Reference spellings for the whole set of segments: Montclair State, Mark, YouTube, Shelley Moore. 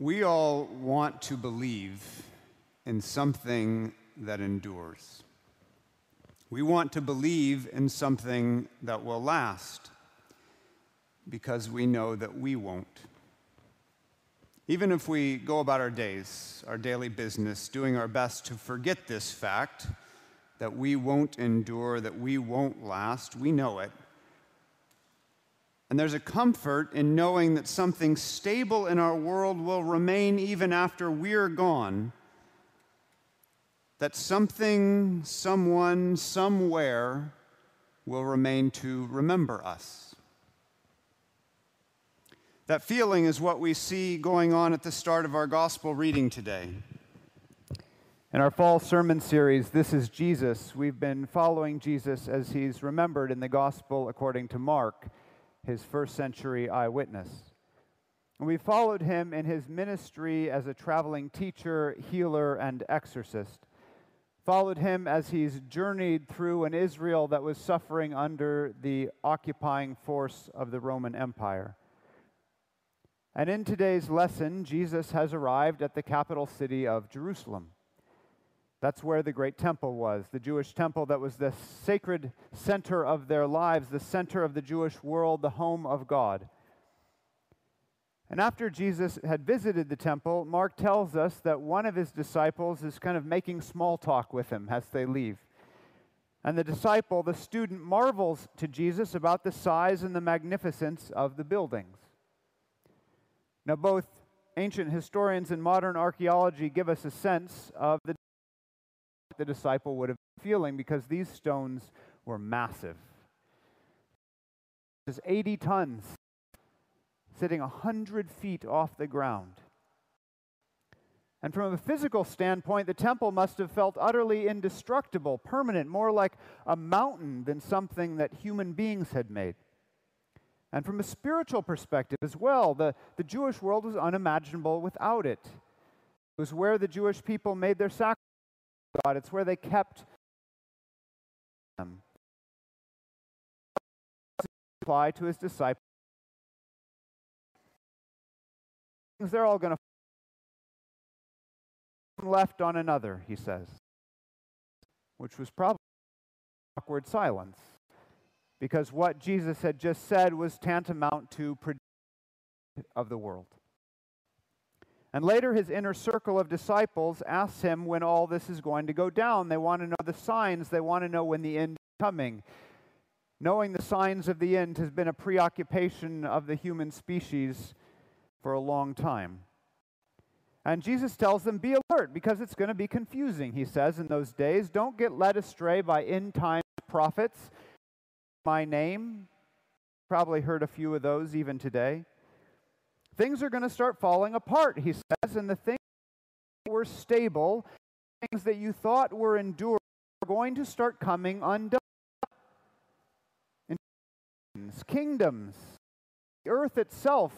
We all want to believe in something that endures. We want to believe in something that will last because we know that we won't. Even if we go about our days, our daily business, doing our best to forget this fact, that we won't endure, that we won't last, we know it. And there's a comfort in knowing that something stable in our world will remain even after we're gone, that something, someone, somewhere will remain to remember us. That feeling is what we see going on at the start of our gospel reading today. In our fall sermon series, This is Jesus, we've been following Jesus as he's remembered in the gospel according to Mark, his first-century eyewitness. And we followed him in his ministry as a traveling teacher, healer, and exorcist. Followed him as he's journeyed through an Israel that was suffering under the occupying force of the Roman Empire. And in today's lesson, Jesus has arrived at the capital city of Jerusalem. That's where the great temple was, the Jewish temple that was the sacred center of their lives, the center of the Jewish world, the home of God. And after Jesus had visited the temple, Mark tells us that one of his disciples is kind of making small talk with him as they leave. And the disciple, the student, marvels to Jesus about the size and the magnificence of the buildings. Now, both ancient historians and modern archaeology give us a sense of the disciple would have been feeling, because these stones were massive. It was 80 tons, sitting 100 feet off the ground. And from a physical standpoint, the temple must have felt utterly indestructible, permanent, more like a mountain than something that human beings had made. And from a spiritual perspective as well, the Jewish world was unimaginable without it. It was where the Jewish people made their sacrifices. God. It's where they kept them. Apply to his disciples. They're all going to left on another, he says, which was probably awkward silence, because what Jesus had just said was tantamount to prediction of the world. And later, his inner circle of disciples asks him when all this is going to go down. They want to know the signs. They want to know when the end is coming. Knowing the signs of the end has been a preoccupation of the human species for a long time. And Jesus tells them, be alert, because it's going to be confusing, he says, in those days. Don't get led astray by end-time prophets. My name, probably heard a few of those even today. Things are going to start falling apart, he says, and the things that were stable, things that you thought were enduring, are going to start coming undone. Kingdoms, the earth itself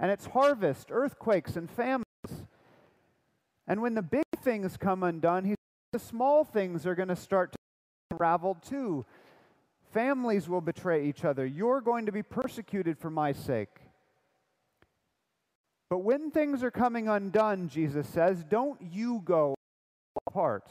and its harvest, earthquakes and famines. And when the big things come undone, he says, the small things are going to start to be unraveled too. Families will betray each other. You're going to be persecuted for my sake. But when things are coming undone, Jesus says, don't you go apart.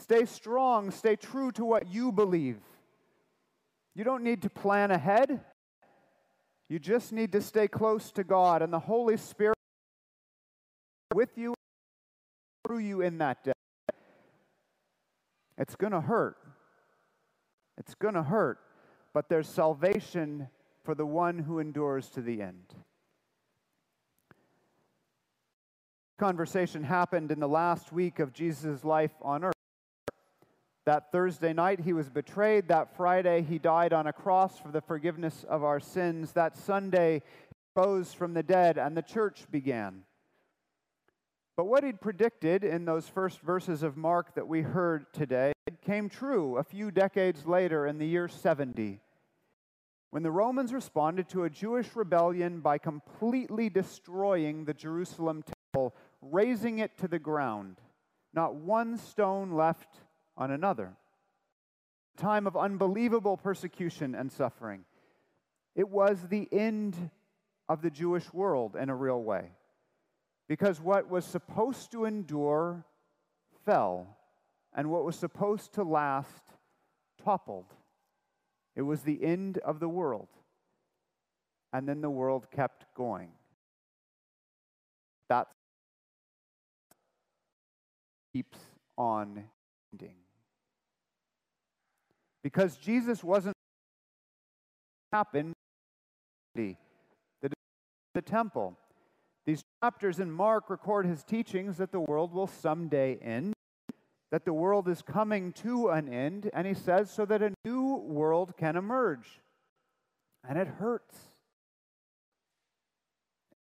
Stay strong, stay true to what you believe. You don't need to plan ahead. You just need to stay close to God, and the Holy Spirit is with you, through you in that day. It's going to hurt. It's going to hurt, but there's salvation for the one who endures to the end. Conversation happened in the last week of Jesus' life on earth. That Thursday night he was betrayed. That Friday he died on a cross for the forgiveness of our sins. That Sunday he rose from the dead, and the church began. But what he'd predicted in those first verses of Mark that we heard today came true a few decades later in the year 70, when the Romans responded to a Jewish rebellion by completely destroying the Jerusalem temple, raising it to the ground, not one stone left on another. A time of unbelievable persecution and suffering. It was the end of the Jewish world in a real way. because what was supposed to endure fell, and what was supposed to last toppled. It was the end of the world. And then the world kept going. That keeps on ending. Because Jesus wasn't happen the temple. These chapters in Mark record his teachings that the world will someday end, that the world is coming to an end, and he says so that a new world can emerge. And it hurts.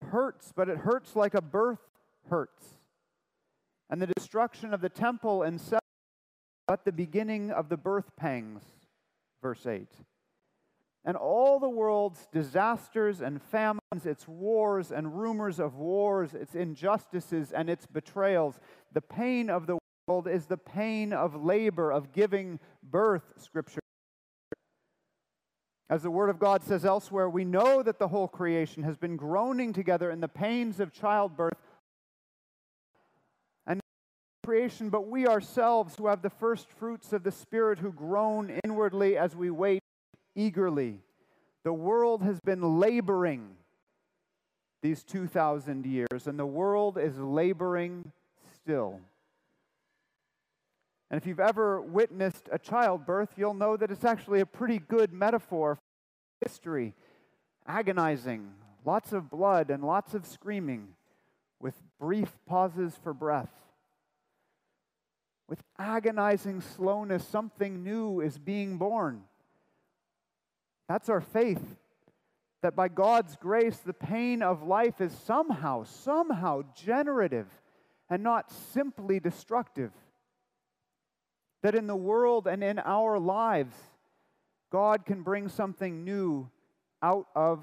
It hurts, but it hurts like a birth hurts. And the destruction of the temple and but the beginning of the birth pangs, verse 8. And all the world's disasters and famines, its wars and rumors of wars, its injustices and its betrayals, the pain of the world is the pain of labor, of giving birth, Scripture. As the Word of God says elsewhere, we know that the whole creation has been groaning together in the pains of childbirth. Creation, but we ourselves who have the first fruits of the Spirit who groan inwardly as we wait eagerly. The world has been laboring these 2,000 years, and the world is laboring still. And if you've ever witnessed a childbirth, you'll know that it's actually a pretty good metaphor for history. Agonizing, lots of blood and lots of screaming, with brief pauses for breath. With agonizing slowness, something new is being born. That's our faith, that by God's grace, the pain of life is somehow generative and not simply destructive. That in the world and in our lives, God can bring something new out of